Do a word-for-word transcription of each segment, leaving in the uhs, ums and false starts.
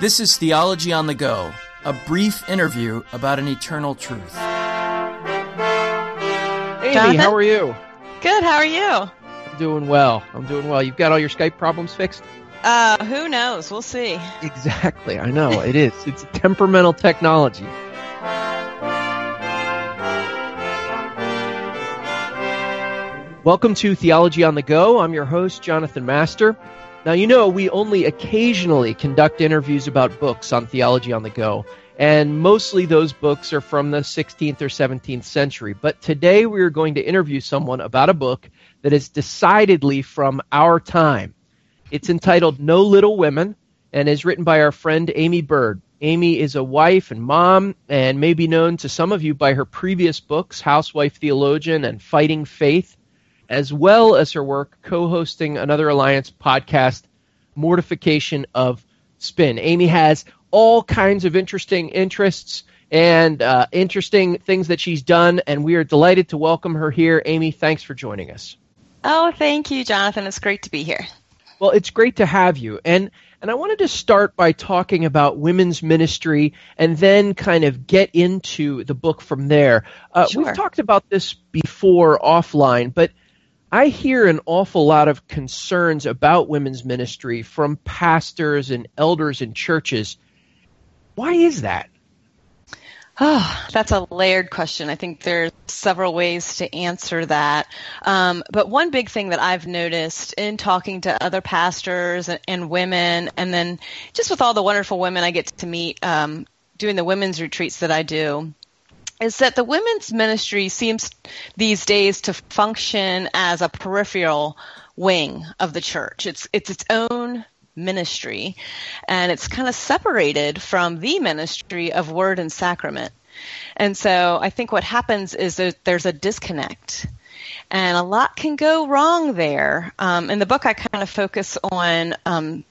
This is Theology on the Go, a brief interview about an eternal truth. Aimee, how are you? Good, how are you? I'm doing well. I'm doing well. You've got all your Skype problems fixed? Uh, who knows? We'll see. Exactly. I know. It is. It's a temperamental technology. Welcome to Theology on the Go. I'm your host, Jonathan Master. Now, you know, we only occasionally conduct interviews about books on Theology on the Go, and mostly those books are from the sixteenth or seventeenth century. But today we are going to interview someone about a book that is decidedly from our time. It's entitled No Little Women and is written by our friend Aimee Byrd. Aimee is a wife and mom and may be known to some of you by her previous books, Housewife Theologian and Fighting Faith, as well as her work co-hosting another Alliance podcast, Mortification of Spin. Aimee has all kinds of interesting interests and uh, interesting things that she's done, and we are delighted to welcome her here. Aimee, thanks for joining us. Oh, thank you, Jonathan. It's great to be here. Well, it's great to have you. And and I wanted to start by talking about women's ministry and then kind of get into the book from there. Uh, sure. We've talked about this before offline, but I hear an awful lot of concerns about women's ministry from pastors and elders in churches. Why is that? Oh, that's a layered question. I think there's several ways to answer that. Um, but one big thing that I've noticed in talking to other pastors and, and women, and then just with all the wonderful women I get to meet um, doing the women's retreats that I do, is that the women's ministry seems these days to function as a peripheral wing of the church. It's it's its own ministry, and it's kind of separated from the ministry of word and sacrament. And so I think what happens is that there's a disconnect, and a lot can go wrong there. Um, in the book, I kind of focus on um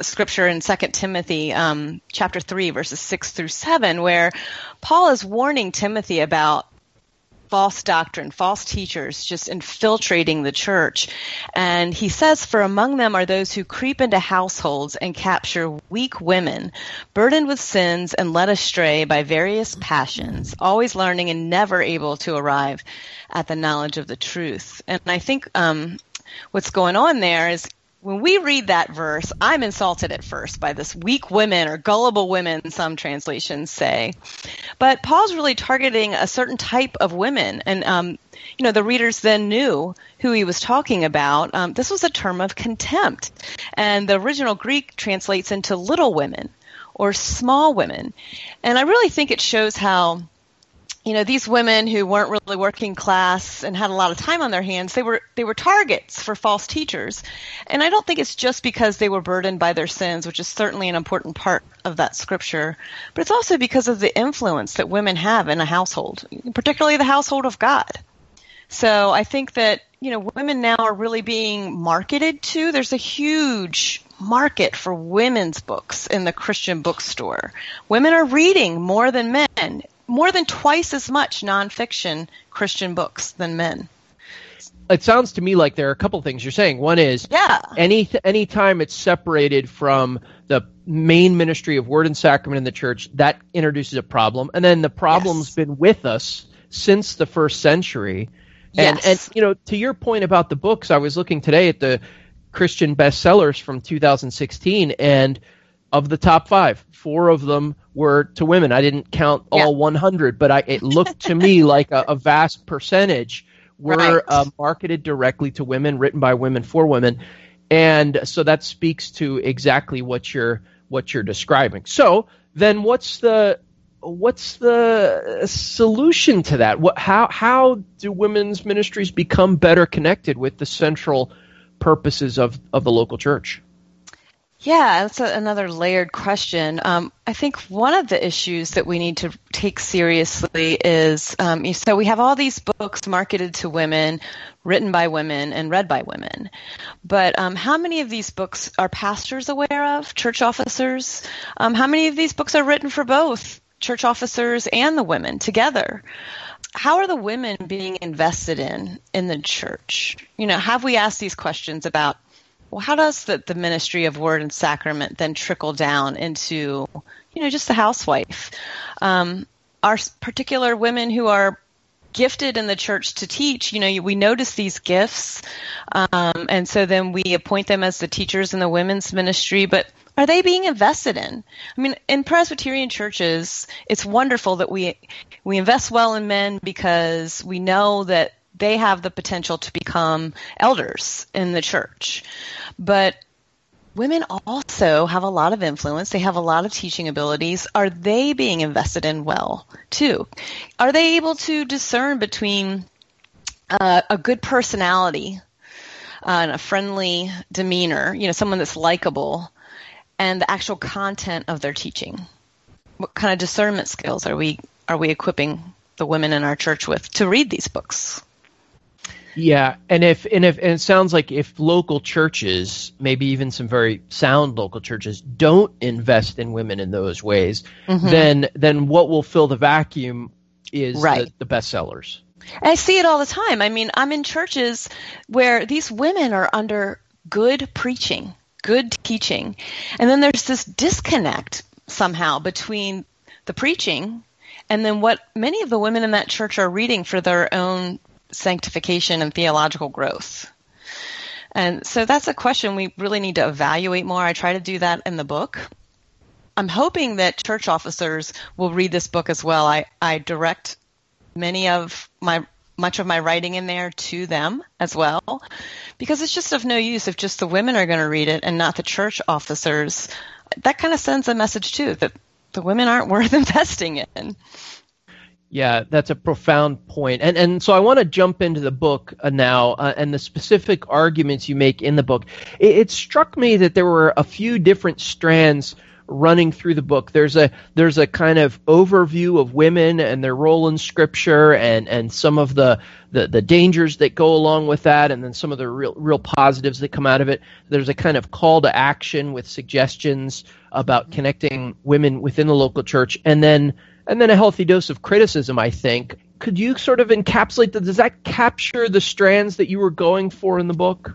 Scripture in Second Timothy um, chapter three, verses six through seven, where Paul is warning Timothy about false doctrine, false teachers just infiltrating the church. And he says, "For among them are those who creep into households and capture weak women, burdened with sins and led astray by various passions, always learning and never able to arrive at the knowledge of the truth." And I think um, what's going on there is, when we read that verse, I'm insulted at first by this weak women or gullible women, some translations say. But Paul's really targeting a certain type of women. And, um, you know, the readers then knew who he was talking about. Um, this was a term of contempt. And the original Greek translates into little women or small women. And I really think it shows how, you know, these women who weren't really working class and had a lot of time on their hands, they were they were targets for false teachers. And I don't think it's just because they were burdened by their sins, which is certainly an important part of that scripture, but it's also because of the influence that women have in a household, particularly the household of God. So I think that, you know, women now are really being marketed to. There's a huge market for women's books in the Christian bookstore. Women are reading more than men. More than twice as much nonfiction Christian books than men. It sounds to me like there are a couple things you're saying. One is, yeah, any any time it's separated from the main ministry of word and sacrament in the church, that introduces a problem. And then the problem's yes. been with us since the first century. And, yes. and you know, to your point about the books, I was looking today at the Christian bestsellers from two thousand sixteen, and of the top five, four of them were to women. I didn't count all yeah. one hundred, but I, it looked to me like a, a vast percentage were right. uh, marketed directly to women, written by women for women. And so that speaks to exactly what you're what you're describing. So then what's the what's the solution to that? What, how how do women's ministries become better connected with the central purposes of, of the local church? Yeah, that's a, another layered question. Um, I think one of the issues that we need to take seriously is, um, so we have all these books marketed to women, written by women, and read by women. But um, how many of these books are pastors aware of, church officers? Um, how many of these books are written for both church officers and the women together? How are the women being invested in in the church? You know, have we asked these questions about well, how does the, the ministry of word and sacrament then trickle down into, you know, just the housewife? Um, our particular women who are gifted in the church to teach, you know, we notice these gifts, um, and so then we appoint them as the teachers in the women's ministry, but are they being invested in? I mean, in Presbyterian churches, it's wonderful that we we invest well in men because we know that they have the potential to become elders in the church. But women also have a lot of influence. They have a lot of teaching abilities. Are they being invested in well, too? Are they able to discern between uh, a good personality and a friendly demeanor, you know, someone that's likable, and the actual content of their teaching? What kind of discernment skills are we are we equipping the women in our church with to read these books? Yeah, and if and if and it sounds like if local churches, maybe even some very sound local churches, don't invest in women in those ways, mm-hmm. then then what will fill the vacuum is right. the, the bestsellers. And I see it all the time. I mean, I'm in churches where these women are under good preaching, good teaching, and then there's this disconnect somehow between the preaching and then what many of the women in that church are reading for their own sanctification and theological growth. And so that's a question we really need to evaluate more. I try to do that in the book. I'm hoping that church officers will read this book as well. I, I direct many of my much of my writing in there to them as well, because it's just of no use if just the women are going to read it and not the church officers. That kind of sends a message, too, that the women aren't worth investing in. Yeah, that's a profound point. And and so I want to jump into the book uh, now uh, and the specific arguments you make in the book. It, it struck me that there were a few different strands running through the book. There's a there's a kind of overview of women and their role in Scripture and, and some of the, the, the dangers that go along with that, and then some of the real real positives that come out of it. There's a kind of call to action with suggestions about connecting women within the local church, and then And then a healthy dose of criticism, I think. Could you sort of encapsulate that? Does that capture the strands that you were going for in the book?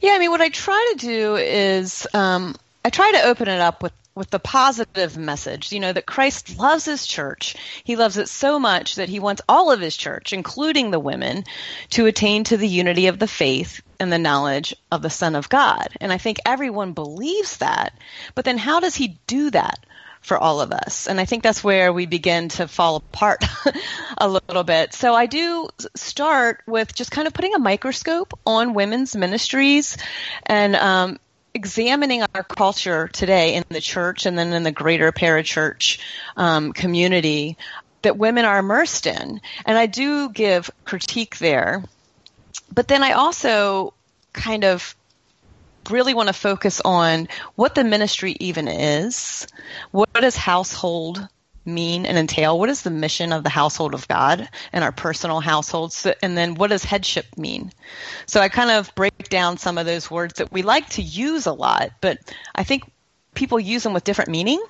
Yeah, I mean, what I try to do is um, I try to open it up with, with the positive message, you know, that Christ loves his church. He loves it so much that he wants all of his church, including the women, to attain to the unity of the faith and the knowledge of the Son of God. And I think everyone believes that. But then how does he do that for all of us? And I think that's where we begin to fall apart a little bit. So I do start with just kind of putting a microscope on women's ministries and um, examining our culture today in the church and then in the greater parachurch um, community that women are immersed in. And I do give critique there. But then I also kind of really want to focus on what the ministry even is. What does household mean and entail? What is the mission of the household of God and our personal households? And then what does headship mean? So I kind of break down some of those words that we like to use a lot, but I think people use them with different meaning.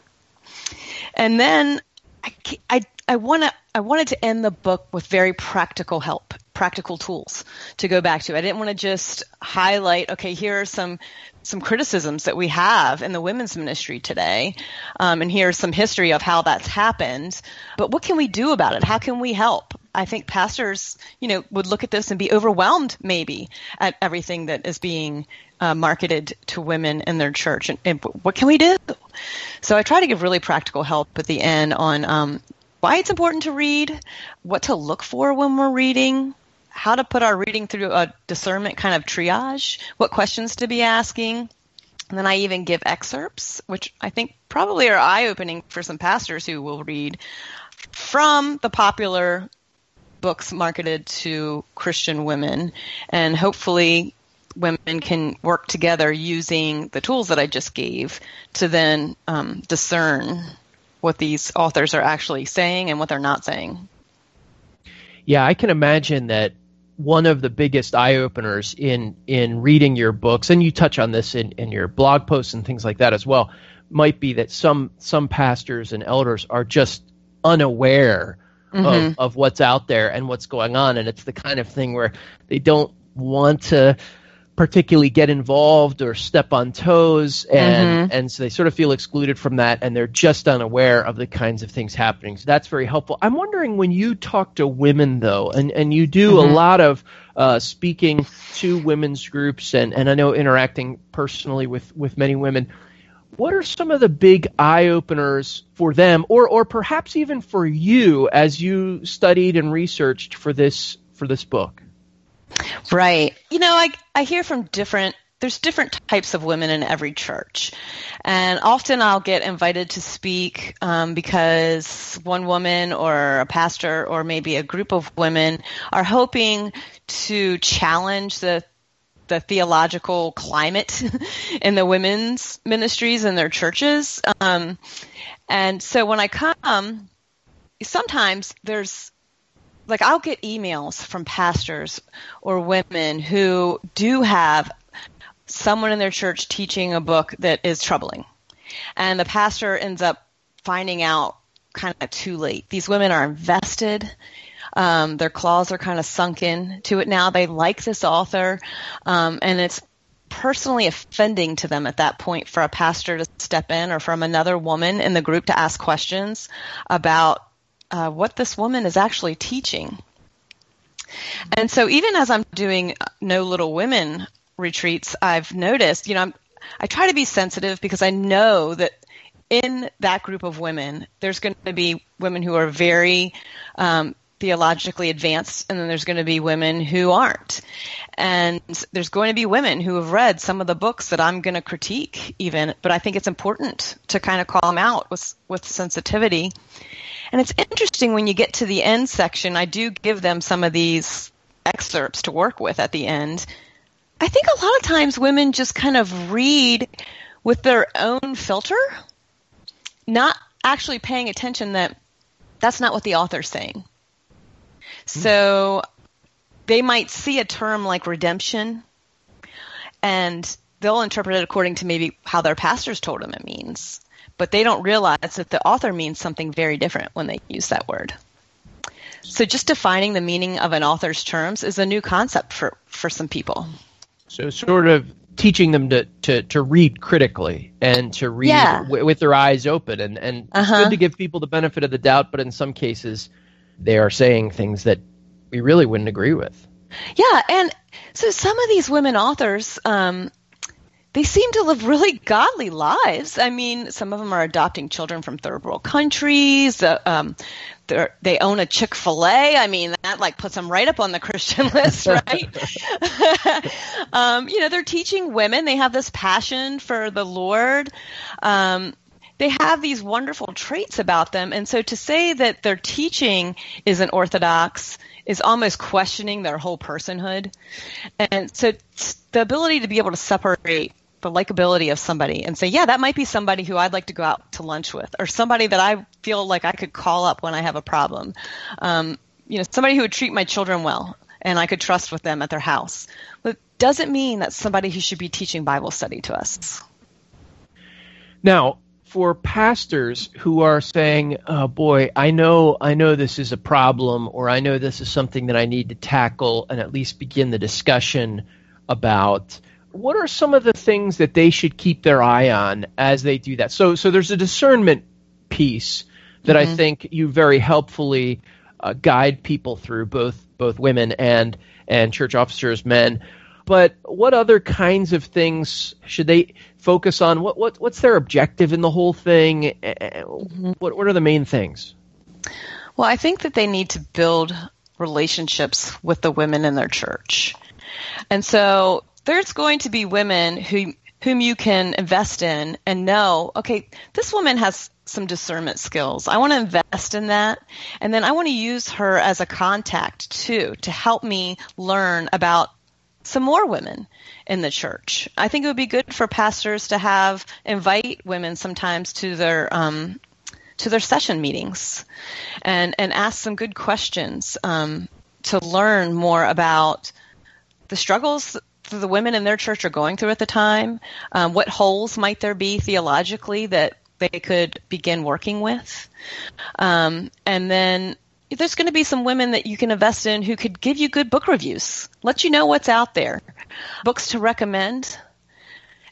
And then I, I, I want to I wanted to end the book with very practical help, practical tools to go back to. I didn't want to just highlight, okay, here are some some criticisms that we have in the women's ministry today, um, and here's some history of how that's happened. But what can we do about it? How can we help? I think pastors, you know, would look at this and be overwhelmed maybe at everything that is being uh, marketed to women in their church. And, and what can we do? So I try to give really practical help at the end on um, why it's important to read, what to look for when we're reading, how to put our reading through a discernment kind of triage, what questions to be asking. And then I even give excerpts, which I think probably are eye-opening for some pastors who will read from the popular books marketed to Christian women. And hopefully women can work together using the tools that I just gave to then um, discern what these authors are actually saying and what they're not saying. Yeah, I can imagine that one of the biggest eye-openers in in reading your books, and you touch on this in, in your blog posts and things like that as well, might be that some some pastors and elders are just unaware mm-hmm. of, of what's out there and what's going on, and it's the kind of thing where they don't want to particularly get involved or step on toes, and mm-hmm. and so they sort of feel excluded from that, and they're just unaware of the kinds of things happening. So that's very helpful. I'm wondering, when you talk to women, though, and, and you do mm-hmm. a lot of uh, speaking to women's groups, and, and I know interacting personally with, with many women, what are some of the big eye-openers for them, or or perhaps even for you as you studied and researched for this for this book? Right. You know, I I hear from different – there's different types of women in every church. And often I'll get invited to speak um, because one woman or a pastor or maybe a group of women are hoping to challenge the the theological climate in the women's ministries and their churches. Um, and so when I come, sometimes there's – like I'll get emails from pastors or women who do have someone in their church teaching a book that is troubling. And the pastor ends up finding out kind of too late. These women are invested. Um, their claws are kind of sunk in to it now. They like this author, um, and it's personally offending to them at that point for a pastor to step in or from another woman in the group to ask questions about uh, what this woman is actually teaching. And so even as I'm doing No Little Women retreats, I've noticed, you know, I'm, I try to be sensitive because I know that in that group of women, there's going to be women who are very um, theologically advanced, and then there's going to be women who aren't. And there's going to be women who have read some of the books that I'm going to critique even, but I think it's important to kind of call them out with, with sensitivity. And it's interesting when you get to the end section, I do give them some of these excerpts to work with at the end. I think a lot of times women just kind of read with their own filter, not actually paying attention that that's not what the author's saying. So they might see a term like redemption, and they'll interpret it according to maybe how their pastors told them it means. But they don't realize that the author means something very different when they use that word. So just defining the meaning of an author's terms is a new concept for, for some people. So sort of teaching them to, to, to read critically and to read yeah. w- with their eyes open. And, and uh-huh. it's good to give people the benefit of the doubt, but in some cases – they are saying things that we really wouldn't agree with. Yeah, and so some of these women authors, um, they seem to live really godly lives. I mean, some of them are adopting children from third world countries. Uh, um, they own a Chick-fil-A. I mean, that like puts them right up on the Christian list, right? um, you know, they're teaching women. They have this passion for the Lord. Um They have these wonderful traits about them, and so to say that their teaching isn't orthodox is almost questioning their whole personhood. And so the ability to be able to separate the likability of somebody and say, yeah, that might be somebody who I'd like to go out to lunch with, or somebody that I feel like I could call up when I have a problem, um, you know, somebody who would treat my children well and I could trust with them at their house. But it doesn't mean that's somebody who should be teaching Bible study to us. Now, for pastors who are saying, oh boy, I know I know this is a problem, or I know this is something that I need to tackle and at least begin the discussion about, what are some of the things that they should keep their eye on as they do that? So so there's a discernment piece that mm-hmm. I think you very helpfully uh, guide people through, both both women and and church officers, men. But what other kinds of things should they focus on? What what what's their objective in the whole thing? Mm-hmm. What what are the main things? Well, I think that they need to build relationships with the women in their church. And so there's going to be women who whom you can invest in and know, okay, this woman has some discernment skills. I want to invest in that. And then I want to use her as a contact too to help me learn about some more women in the church. I think it would be good for pastors to have invite women sometimes to their um, to their session meetings, and and ask some good questions um, to learn more about the struggles that the women in their church are going through at the time. Um, what holes might there be theologically that they could begin working with, um, and then. There's going to be some women that you can invest in who could give you good book reviews, let you know what's out there, books to recommend,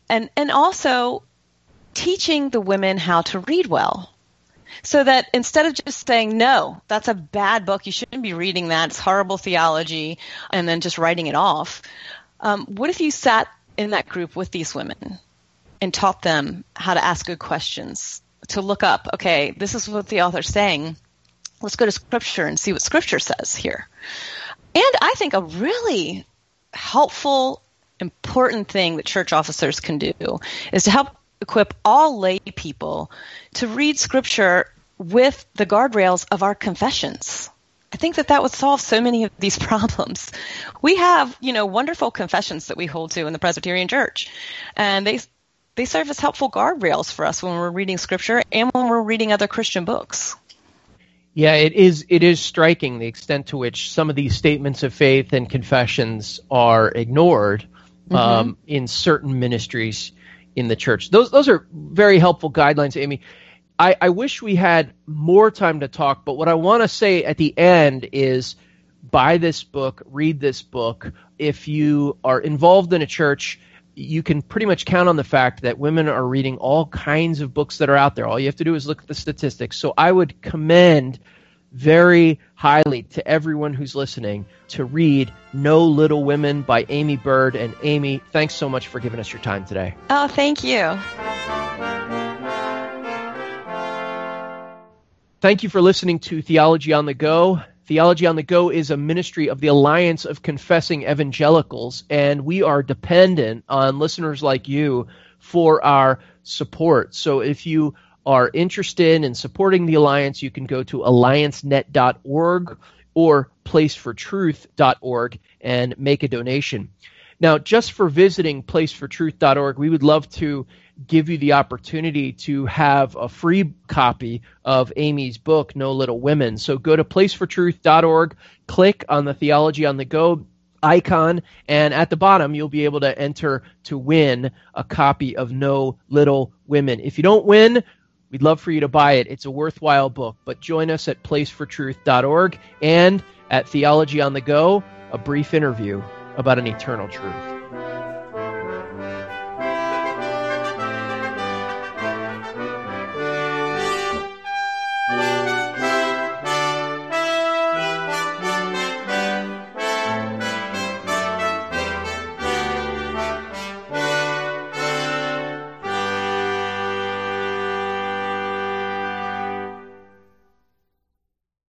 and and also teaching the women how to read well. So that instead of just saying, no, that's a bad book, you shouldn't be reading that, it's horrible theology, and then just writing it off, um, what if you sat in that group with these women and taught them how to ask good questions, to look up, okay, this is what the author's saying, let's go to Scripture and see what Scripture says here. And I think a really helpful, important thing that church officers can do is to help equip all lay people to read Scripture with the guardrails of our confessions. I think that that would solve so many of these problems. We have, you know, wonderful confessions that we hold to in the Presbyterian Church, and they they serve as helpful guardrails for us when we're reading Scripture and when we're reading other Christian books. Yeah, it is it is striking the extent to which some of these statements of faith and confessions are ignored mm-hmm. um, in certain ministries in the church. Those those are very helpful guidelines, Amy. I, I wish we had more time to talk, but what I want to say at the end is buy this book, read this book. If you are involved in a church, you can pretty much count on the fact that women are reading all kinds of books that are out there. All you have to do is look at the statistics. So I would commend very highly to everyone who's listening to read No Little Women by Aimee Byrd. And Amy, thanks so much for giving us your time today. Oh, thank you. Thank you for listening to Theology on the Go. Theology on the Go is a ministry of the Alliance of Confessing Evangelicals, and we are dependent on listeners like you for our support. So if you are interested in supporting the Alliance, you can go to alliance net dot org or place for truth dot org and make a donation. Now, just for visiting place for truth dot org, we would love to give you the opportunity to have a free copy of Amy's book, No Little Women. So go to place for truth dot org, click on the Theology on the Go icon, and at the bottom, you'll be able to enter to win a copy of No Little Women. If you don't win, we'd love for you to buy it. It's a worthwhile book, but join us at place for truth dot org and at Theology on the Go, a brief interview about an eternal truth.